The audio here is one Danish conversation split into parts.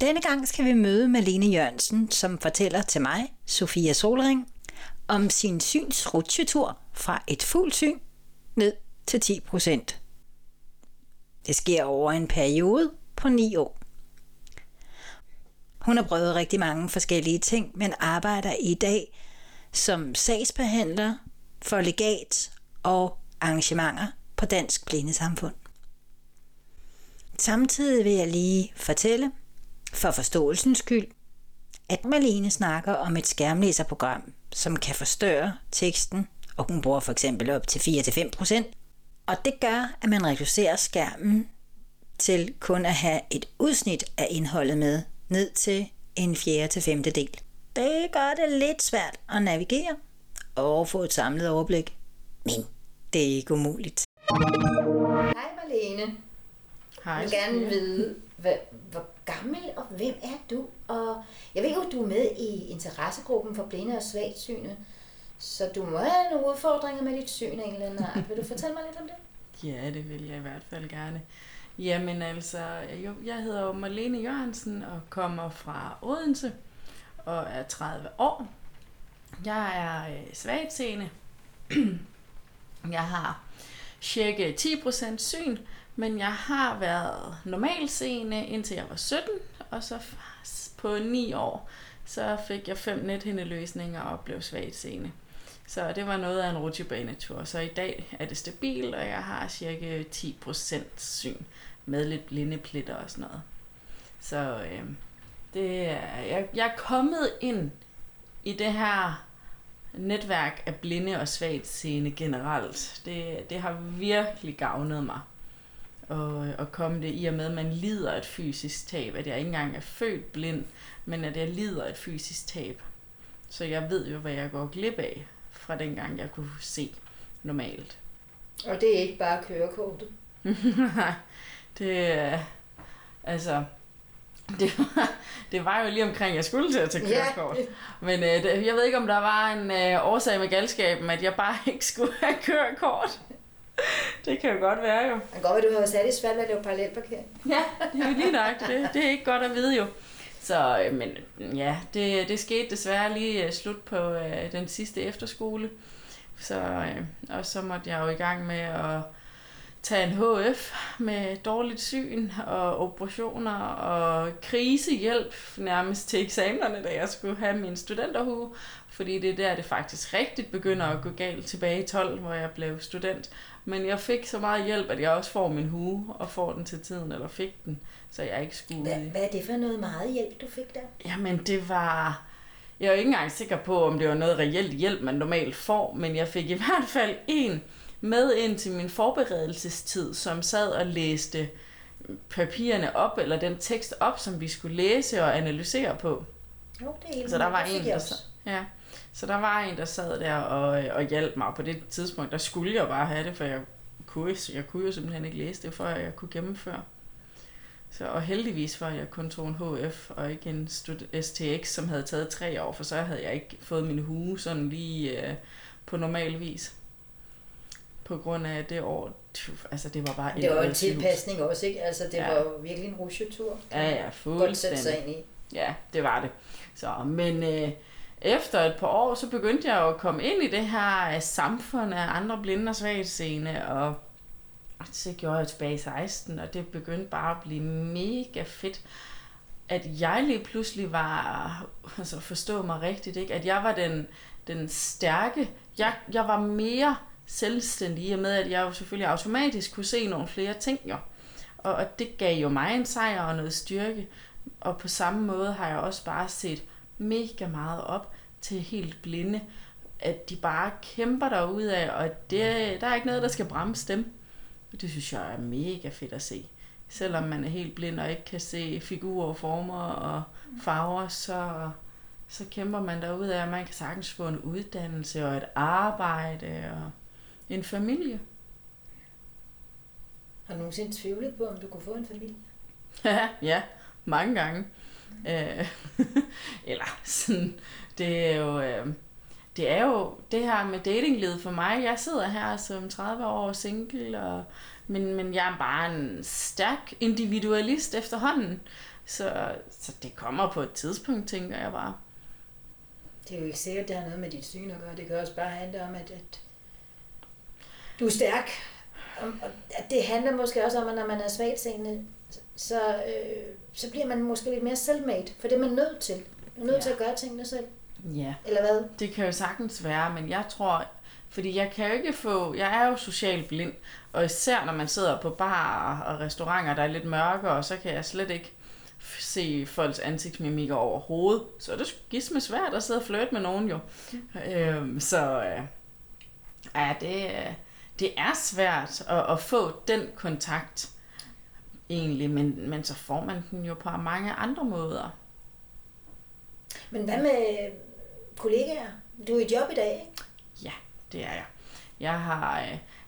Denne gang skal vi møde Malene Jørgensen, som fortæller til mig, Sofia Solring, om sin syns rutsjetur fra et fuldt syn ned til 10%. Det sker over en periode på 9 år. Hun har prøvet rigtig mange forskellige ting, men arbejder i dag som sagsbehandler for legat og arrangementer på Dansk Blindesamfund. Samtidig vil jeg lige fortælle, for forståelsens skyld, at Malene snakker om et skærmlæserprogram, som kan forstørre teksten, og hun bruger for eksempel op til 4-5%, og det gør, at man reducerer skærmen til kun at have et udsnit af indholdet med, ned til en 4/5 del. Det gør det lidt svært at navigere og få et samlet overblik, men det er ikke umuligt. Hej Malene. Hej. Jeg vil gerne vide, hvor gammel og hvem er du? Og jeg ved jo, du er med i interessegruppen for blinde og svagtsynet, så du må have nogle udfordringer med dit syn af en eller anden art. Vil du fortælle mig lidt om det? Ja, det vil jeg i hvert fald gerne. Jamen altså, jeg hedder jo Malene Jørgensen og kommer fra Odense og er 30 år. Jeg er svagtseende. Jeg har cirka 10% syn, men jeg har været normalseende indtil jeg var 17, og så på 9 år, så fik jeg 5 nethindeløsninger og blev svagtseende. Så det var noget af en rutsjebanetur, så i dag er det stabilt, og jeg har cirka 10% syn med lidt blindepletter og sådan noget. Så det er, jeg er kommet ind i det her netværk af blinde og svagtseende generelt. Det har virkelig gavnet mig at komme det i og med, at man lider et fysisk tab. At jeg ikke engang er født blind, men at jeg lider et fysisk tab. Så jeg ved jo, hvad jeg går glip af fra dengang, jeg kunne se normalt. Og det er ikke bare kørekortet? Det var jo lige omkring, jeg skulle til at tage kørekort. Ja. Men jeg ved ikke, om der var en årsag med galskaben, at jeg bare ikke skulle have kørekort. Det kan jo godt være jo. Det kan godt være, du har sat i svært ved at lave parallelparkering. Ja, det er jo lige nok. Det er ikke godt at vide jo. Så, men ja, det skete desværre lige slut på den sidste efterskole. Og så måtte jeg jo i gang med at tage en HF med dårligt syn og operationer og krisehjælp nærmest til eksamenerne, da jeg skulle have min studenterhue. Fordi det er der, det faktisk rigtigt begynder at gå galt tilbage i 12, hvor jeg blev student. Men jeg fik så meget hjælp, at jeg også får min hue og får den til tiden, eller fik den, så jeg ikke skulle. Hvad er det for noget meget hjælp, du fik der? Jamen det var... Jeg er jo ikke engang sikker på, om det var noget reelt hjælp, man normalt får, men jeg fik i hvert fald en med ind til min forberedelsestid, som sad og læste papirerne op, eller den tekst op, som vi skulle læse og analysere på. Jo, det er så der var en, der sad der og hjalp mig, og på det tidspunkt, der skulle jeg bare have det, for jeg kunne jo simpelthen ikke læse det, før jeg kunne gennemføre. Så, og heldigvis var jeg kun tog en HF og ikke en STX, som havde taget 3 år, for så havde jeg ikke fået min hue sådan lige på normal vis. På grund af det år, altså det var bare... Det var en tilpasning også, ikke? Altså det var virkelig en rusjetur. Ja, fuldstændig. Godt sætte sig ind i. Ja, det var det. Så, men efter et par år, så begyndte jeg jo at komme ind i det her samfund af andre blinde og svagtseende, og så gjorde jeg tilbage i 16, og det begyndte bare at blive mega fedt, at jeg lige pludselig var, altså forstå mig rigtigt, ikke? At jeg var den stærke, jeg var mere selvstændig, og med at jeg jo selvfølgelig automatisk kunne se nogle flere ting, jo. Og det gav jo mig en sejr og noget styrke, og på samme måde har jeg også bare set mega meget op til helt blinde, at de bare kæmper derudad, og der er ikke noget, der skal bremse dem. Det synes jeg er mega fedt at se. Selvom man er helt blind og ikke kan se figurer, former og farver, så kæmper man derudad, og man kan sagtens få en uddannelse og et arbejde og en familie. Har du nogensinde tvivlet på, om du kunne få en familie? Ja, mange gange. Eller sådan, det er jo det er jo det her med datinglivet for mig. Jeg sidder her som 30 år single, og, men jeg er bare en stærk individualist efterhånden. Så det kommer på et tidspunkt, tænker jeg bare. Det er jo ikke sikkert, det har noget med dit syn at gøre. Det kan også bare handle om, at du er stærk. Og det handler måske også om, at når man er svagtseende, så bliver man måske lidt mere selvmade. For det er man nødt til. Man er nødt til at gøre tingene selv. Ja. Eller hvad? Det kan jo sagtens være, men jeg tror... Fordi jeg kan jo ikke få... Jeg er jo socialt blind. Og især når man sidder på barer og restauranter, der er lidt mørkere, og så kan jeg slet ikke se folks ansigtsmimikker overhovedet. Så er det gisme svært at sidde og flirte med nogen jo. Det er svært at få den kontakt egentlig, men så får man den jo på mange andre måder. Men hvad med kollegaer? Du er i job i dag, ikke? Ja, det er jeg.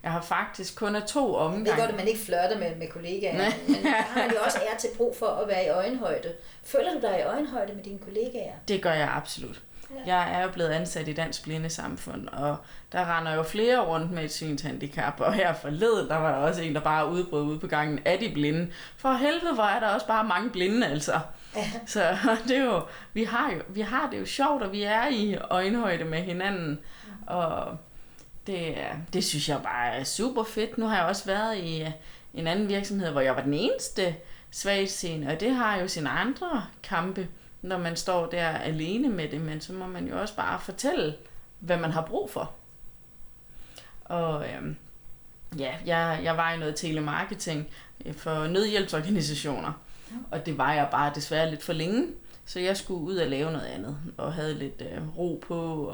Jeg har faktisk kun af 2 omgange. Det er godt, at man ikke flirter med kollegaer, men der har man jo også til brug for at være i øjenhøjde. Føler du dig i øjenhøjde med dine kollegaer? Det gør jeg absolut. Ja. Jeg er jo blevet ansat i Dansk Blindesamfund, og der render jo flere rundt med et synshandicap, og her forleden, der var der også en, der bare udbrød ude på gangen af de blinde. For helvede, hvor er der også bare mange blinde, altså. Ja. Så det er jo, vi har det jo sjovt, og vi er i øjenhøjde med hinanden, og... Det synes jeg bare er super fedt. Nu har jeg også været i en anden virksomhed, hvor jeg var den eneste svagtseende, og det har jo sine andre kampe, når man står der alene med det, men så må man jo også bare fortælle, hvad man har brug for. Og jeg var i noget telemarketing for nødhjælpsorganisationer, og det var jeg bare desværre lidt for længe, så jeg skulle ud og lave noget andet, og havde lidt ro på,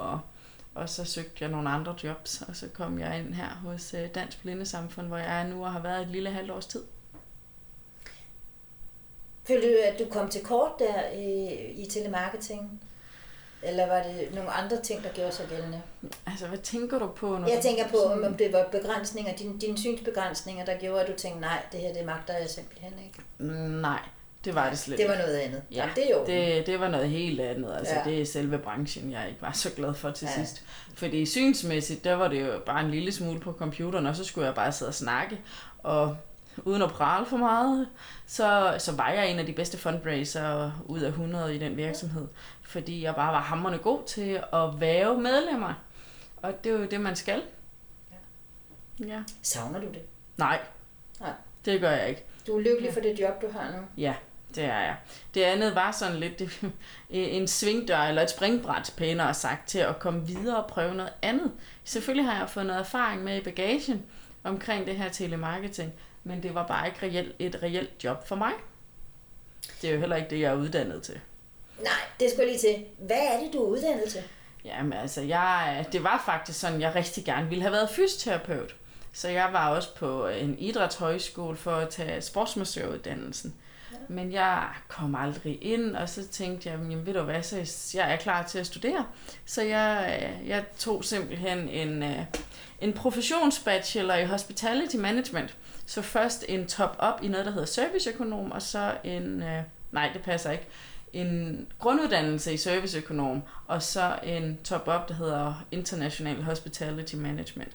og så søgte jeg nogle andre jobs, og så kom jeg ind her hos Dansk Blindesamfund, hvor jeg er nu og har været et lille halvt års tid. Følte du, at du kom til kort der i telemarketing? Eller var det nogle andre ting, der gjorde sig gældende? Altså, hvad tænker du på? Jeg tænker på, om det var begrænsninger, dine synsbegrænsninger, der gjorde, at du tænkte, nej, det her det magter jeg simpelthen ikke? Nej. Det var det slet. Det var noget andet. Ja, jamen, det var noget helt andet. Altså, ja. Det er selve branchen, jeg ikke var så glad for til sidst. Fordi synsmæssigt, der var det jo bare en lille smule på computeren, og så skulle jeg bare sidde og snakke. Og uden at prale for meget, så var jeg en af de bedste fundraiser ud af 100 i den virksomhed. Fordi jeg bare var hamrende god til at væve medlemmer. Og det er jo det, man skal. Ja. Ja. Savner du det? Nej, det gør jeg ikke. Du er lykkelig for det job, du har nu? Ja. Det er jeg. Det andet var sådan lidt en svingdør eller et springbræt, pænere sagt, til at komme videre og prøve noget andet. Selvfølgelig har jeg fået noget erfaring med i bagagen omkring det her telemarketing, men det var bare ikke et reelt job for mig. Det er jo heller ikke det, jeg er uddannet til. Nej, det skulle jeg lige til. Hvad er det, du er uddannet til? Jamen altså, det var faktisk sådan, jeg rigtig gerne ville have været fysioterapeut. Så jeg var også på en idrætshøjskole for at tage sportsmasseuddannelsen. Men jeg kom aldrig ind, og så tænkte jeg, jamen ved du hvad, så jeg er klar til at studere. Så jeg tog simpelthen en professionsbachelor i hospitality management. Så først en top-up i noget, der hedder serviceøkonom, og så en grunduddannelse i serviceøkonom, og så en top-up, der hedder international hospitality management.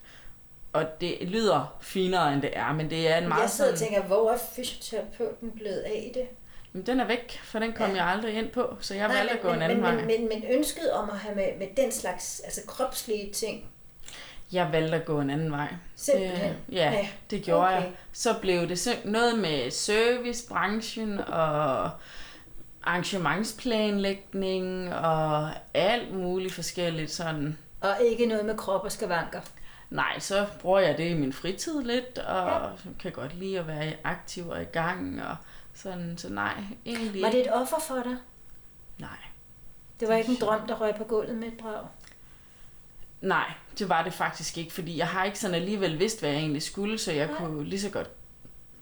Og det lyder finere, end det er, men det er en meget... Jeg sidder og tænker, hvor er fysioterapeuten blevet af i det? Jamen, den er væk, for den kom jeg aldrig ind på, så jeg valgte at gå en anden vej. Men ønsket om at have med den slags kropslige ting? Jeg valgte at gå en anden vej. Simpelthen? Det gjorde jeg. Så blev det noget med servicebranchen og arrangementsplanlægning og alt muligt forskelligt sådan. Og ikke noget med krop og skavanker? Nej, så bruger jeg det i min fritid lidt, og kan godt lide at være aktiv og i gang, og sådan, så nej, egentlig. Var det et offer for dig? Nej. Det var ikke en drøm, der røg på gulvet med et brag? Nej, det var det faktisk ikke, fordi jeg har ikke sådan alligevel vidst, hvad jeg egentlig skulle, så jeg kunne lige så godt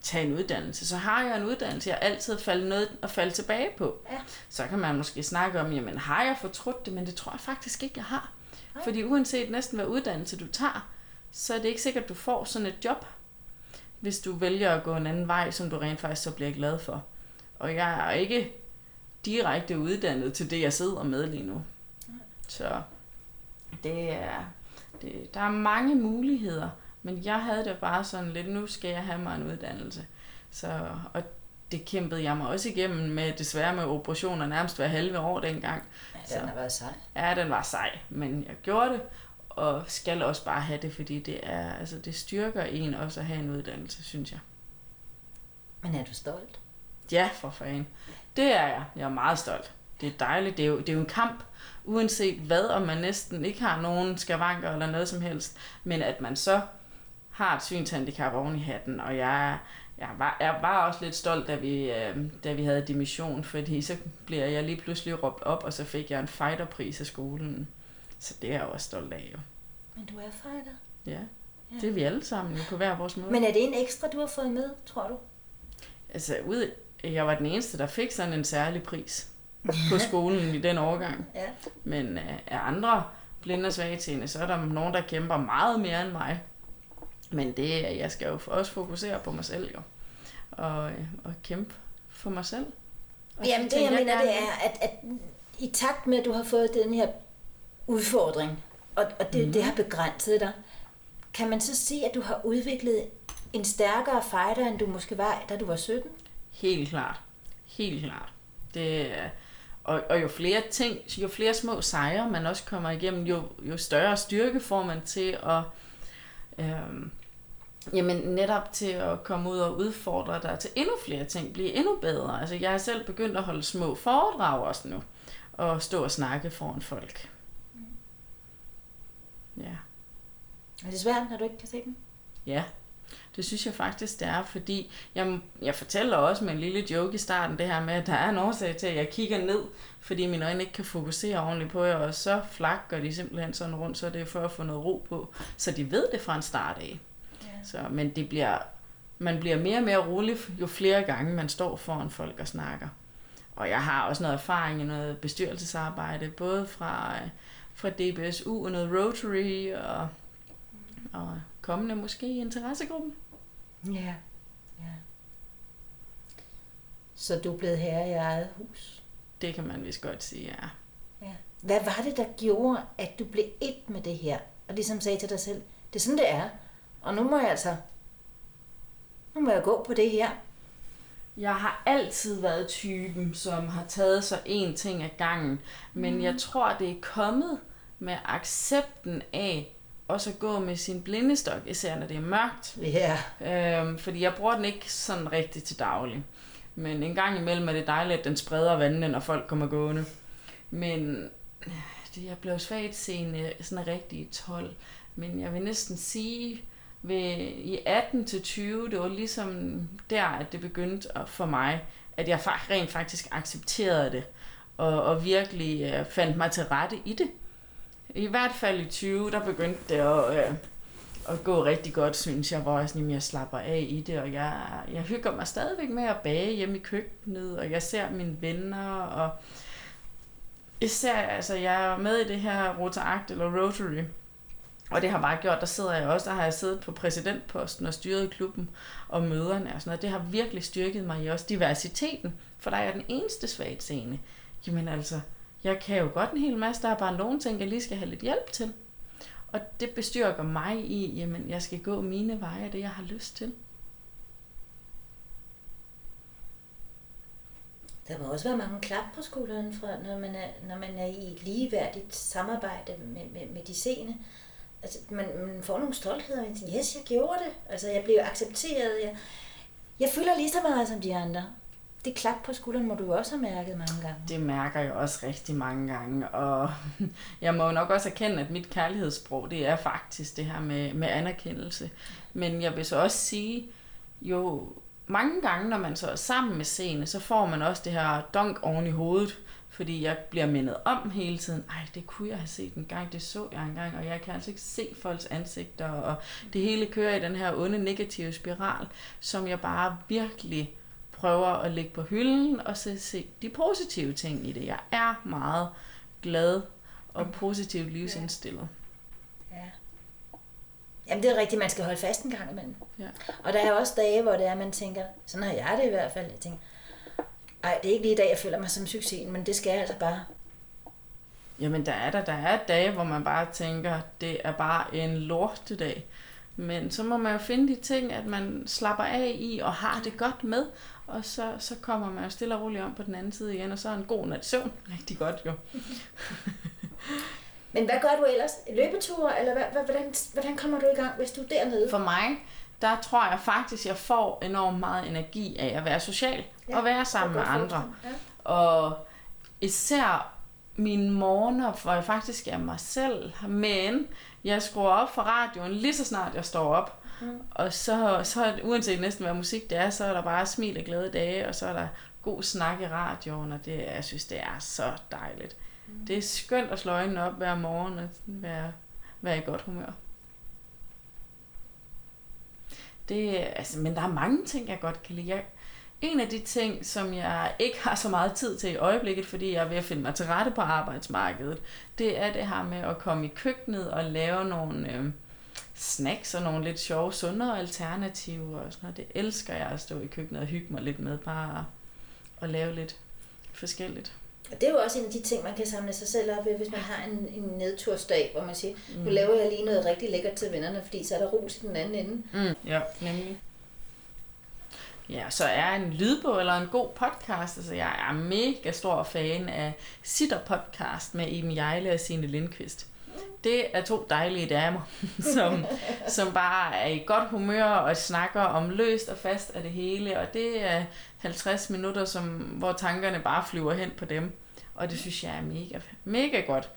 tage en uddannelse. Så har jeg en uddannelse, jeg altid faldt noget at falde tilbage på. Ja. Så kan man måske snakke om, jamen har jeg fortrudt det, men det tror jeg faktisk ikke, jeg har. Nej. Fordi uanset næsten hvad uddannelse du tager, så er det ikke sikkert, at du får sådan et job, hvis du vælger at gå en anden vej, som du rent faktisk så bliver glad for. Og jeg er ikke direkte uddannet til det, jeg sidder med lige nu. Nej. Så der er mange muligheder, men jeg havde det bare sådan lidt, nu skal jeg have mig en uddannelse. Så, og det kæmpede jeg mig også igennem med, desværre med operationer nærmest hver halve år dengang. Ja, den har været sej. Ja, den var sej, men jeg gjorde det, og skal også bare have det, fordi det er, altså det styrker en også at have en uddannelse, synes jeg. Men er du stolt? Ja, for fanden. Det er jeg. Jeg er meget stolt. Det er dejligt. Det er jo en kamp, uanset hvad, om man næsten ikke har nogen skavanker eller noget som helst, men at man så har et synshandicap oven i hatten, og jeg var også lidt stolt, da vi havde dimission, fordi så bliver jeg lige pludselig råbt op, og så fik jeg en fighterpris af skolen. Så det er jeg også stolt af, jo. Men du er fighter? Ja, det er vi alle sammen jo, på hver vores måde. Men er det en ekstra, du har fået med, tror du? Altså, jeg var den eneste, der fik sådan en særlig pris på skolen i den årgang. Ja. Men af andre blinde og svagtseende, så er der nogen, der kæmper meget mere end mig. Men det, jeg skal jo også fokusere på mig selv, jo. Og kæmpe for mig selv. Og jamen det, jeg mener, det er, at i takt med, at du har fået den her udfordring, og det har begrænset dig, kan man så sige, at du har udviklet en stærkere fighter, end du måske var, da du var 17? Helt klart. Helt klart. Det, og jo flere ting, jo flere små sejre, man også kommer igennem, jo større styrke får man til at jamen netop til at komme ud og udfordre dig til endnu flere ting, blive endnu bedre. Altså jeg har selv begyndt at holde små foredrag også nu, og stå og snakke foran folk. Ja. Er det svært, når du ikke kan se den? Ja, det synes jeg faktisk det er, fordi jeg fortæller også med en lille joke i starten det her med, at der er en årsag til, at jeg kigger ned, fordi mine øjne ikke kan fokusere ordentligt på jer, og så flakker de simpelthen sådan rundt, så det er for at få noget ro på, så de ved det fra en start af. Ja. Så, men man bliver mere og mere rolig, jo flere gange man står foran folk og snakker. Og jeg har også noget erfaring i noget bestyrelsesarbejde, både fra DBSU og noget Rotary og kommende måske i interessegruppen. Ja, ja. Så du er blevet herre i eget hus? Det kan man vist godt sige, ja. Ja. Hvad var det, der gjorde, at du blev et med det her? Og ligesom sagde til dig selv, det er sådan, det er. Og nu må jeg altså, gå på det her. Jeg har altid været typen, som har taget sig én ting ad gangen. Men jeg tror, det er kommet med accepten af, og så gå med sin blindestok, især når det er mørkt. Yeah. Fordi jeg bruger den ikke sådan rigtigt til daglig. Men en gang imellem er det dejligt, at den spreder vandene, når folk kommer gående. Men jeg blev svagtseende sådan rigtig i 12. Men jeg vil næsten sige, i 18-20, det var ligesom der, at det begyndte for mig, at jeg rent faktisk accepterede det, og virkelig fandt mig til rette i det. I hvert fald i 20, der begyndte det at gå rigtig godt, synes jeg, hvor jeg slapper af i det, og jeg hygger mig stadigvæk med at bage hjemme i køkkenet, og jeg ser mine venner, og især, altså jeg er med i det her Rotary, og det har bare gjort, der har jeg siddet på præsidentposten og styret klubben og møderne og sådan noget. Det har virkelig styrket mig i også diversiteten, for der er jeg den eneste svagtseende. Jamen altså, jeg kan jo godt en hel masse, der er bare nogle ting, jeg lige skal have lidt hjælp til. Og det bestyrker mig i, jamen jeg skal gå mine veje, det jeg har lyst til. Der må også være mange klap på skulderen, når man er i et ligeværdigt samarbejde med de seende. Altså, man får nogle stoltheder, og man siger, yes, jeg gjorde det. Altså, jeg blev accepteret. Jeg føler lige så meget som de andre. Det klap på skulderen må du også have mærket mange gange. Det mærker jeg også rigtig mange gange, og jeg må nok også erkende, at mit kærlighedssprog, det er faktisk det her med anerkendelse. Men jeg vil så også sige, jo mange gange, når man så er sammen med seende, så får man også det her dunk oven i hovedet, fordi jeg bliver mindet om hele tiden. Ej, det kunne jeg have set en gang, det så jeg engang, og jeg kan altså ikke se folks ansigter, og det hele kører i den her onde negative spiral, som jeg bare virkelig prøver at lægge på hylden, og så se de positive ting i det. Jeg er meget glad og positivt livsindstillet. Ja. Jamen det er rigtigt, man skal holde fast en gang imellem. Ja. Og der er også dage, hvor det er, man tænker, sådan har jeg det i hvert fald, jeg tænker, ej, det er ikke lige i dag, jeg føler mig som succesen, men det skal jeg altså bare. Jamen der er dage, hvor man bare tænker, det er bare en lortedag. Men så må man jo finde de ting, at man slapper af i og har det godt med. Og så kommer man jo stille og roligt om på den anden side igen, og så er en god nat søvn rigtig godt jo. Men hvad gør du ellers? Løbeture, eller hvordan kommer du i gang, hvis du er dernede? For mig, der tror jeg faktisk, jeg får enormt meget energi af at være social, ja, og være sammen med andre. Ja. Og især mine morgener, hvor jeg faktisk er mig selv, men jeg skruer op for radioen lige så snart jeg står op. Mm. Og så uanset næsten hvad musik det er, så er der bare smil og glade dage, og så er der god snak i radioen, og det, jeg synes, det er så dejligt. Mm. Det er skønt at slå øjnene op hver morgen og være i godt humør. Det, altså, men der er mange ting, jeg godt kan lide. En af de ting, som jeg ikke har så meget tid til i øjeblikket, fordi jeg er ved at finde mig til rette på arbejdsmarkedet, det er det her med at komme i køkkenet og lave nogle snacks og nogle lidt sjove, sundere alternativer og sådan noget. Det elsker jeg, at stå i køkkenet og hygge mig lidt med, bare at lave lidt forskelligt. Og det er jo også en af de ting, man kan samle sig selv op ved, hvis man har en nedtursdag, hvor man siger, nu laver jeg lige noget rigtig lækkert til vennerne, fordi så er der ros i den anden ende. Mm. Ja, nemlig. Ja, så er en lydbog eller en god podcast. Altså, jeg er mega stor fan af Sitter-podcast med Eben Jajle og Signe Lindqvist. Det er to dejlige damer, som bare er i godt humør og snakker om løst og fast af det hele. Og det er 50 minutter, hvor tankerne bare flyver hen på dem. Og det synes jeg er mega godt.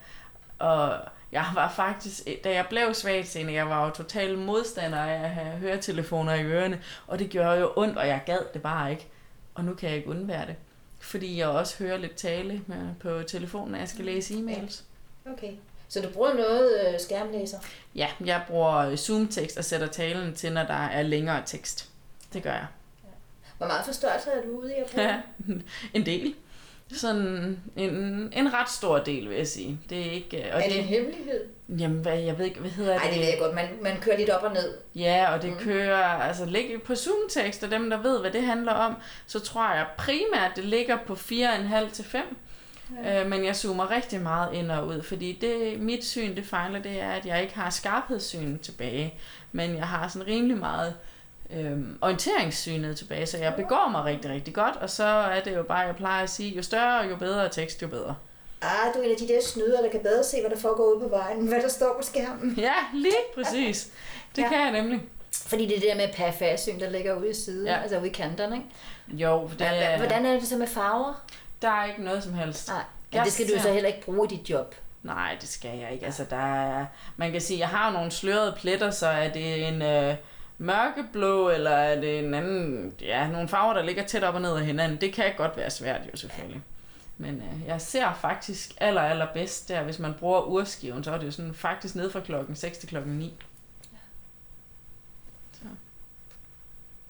Og jeg var faktisk, da jeg blev svagtseende, jeg var jo total modstander af at have høretelefoner i ørerne, og det gjorde jo ondt, og jeg gad det bare ikke. Og nu kan jeg ikke undvære det, fordi jeg også hører lidt tale på telefonen, når jeg skal læse e-mails. Okay, så du bruger noget skærmlæser? Ja, jeg bruger Zoomtext og sætter talen til, når der er længere tekst. Det gør jeg. Hvor meget forstørrelse er du ude i at bruge? Ja, en del. Sådan en ret stor del, vil jeg sige. Det er ikke, og er det en hemmelighed? Jamen, jeg ved ikke, hvad hedder det? Nej, det ved jeg godt. Man kører lidt op og ned. Ja, og det kører, altså ligger på Zoomtekst, og dem, der ved, hvad det handler om, så tror jeg primært, det ligger på 4,5 til 5. Ja. Men jeg zoomer rigtig meget ind og ud, fordi det, mit syn, det fejler, det er, at jeg ikke har skarphedssyn tilbage, men jeg har sådan rimelig meget orienteringssynet tilbage, så jeg begår mig rigtig, rigtig godt, og så er det jo bare, jeg plejer at sige, jo større, jo bedre tekst, jo bedre. Ah, du er en af de der snyder, der kan bedre se, hvad der foregår ude på vejen, hvad der står på skærmen. Ja, lige præcis. Det ja. Kan jeg nemlig. Fordi det er det der med perifærsyn, der ligger ude i siden, ja. Altså ude i kanterne, ikke? Jo. Det... Hvordan er det så med farver? Der er ikke noget som helst. Nej, men det skal du så heller ikke bruge i dit job. Nej, det skal jeg ikke. Altså, man kan sige, jeg har nogle slørede pletter, så er det en... mørkeblå, eller er det en anden, ja, nogle farver, der ligger tæt op og ned af hinanden. Det kan godt være svært jo selvfølgelig. Men jeg ser faktisk allerbedst der, hvis man bruger urskiven, så er det jo sådan faktisk ned fra klokken 6 til klokken 9. Så.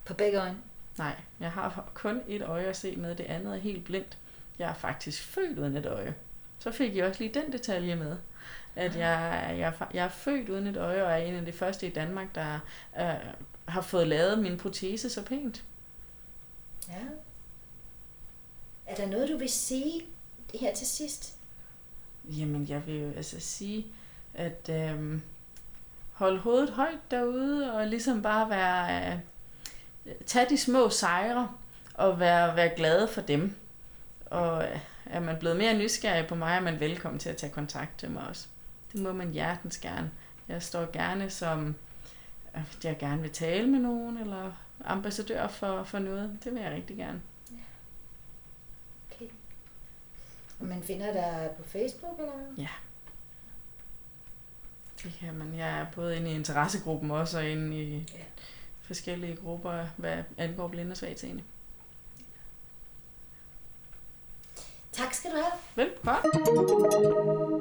På begge øjne? Nej, jeg har kun et øje at se med, det andet er helt blindt. Jeg er faktisk født uden et øje. Så fik jeg også lige den detalje med. At jeg er født uden et øje, og er en af de første i Danmark, der har fået lavet min protese så pænt. Ja. Er der noget, du vil sige her til sidst? Jamen, jeg vil jo altså sige, at holde hovedet højt derude, og ligesom bare være, tage de små sejre, og være glade for dem. Og er man blevet mere nysgerrig på mig, er man velkommen til at tage kontakt til mig også. Det må man hjertens gerne. Jeg står gerne som, at jeg gerne vil tale med nogen, eller ambassadør for noget. Det vil jeg rigtig gerne. Okay. Og man finder dig på Facebook, eller hvad? Ja. Det kan man. Jeg er både inde i interessegruppen også, og inde i forskellige grupper, hvad angår blinde og svagtseende. Tak skal du have. Velbekomme.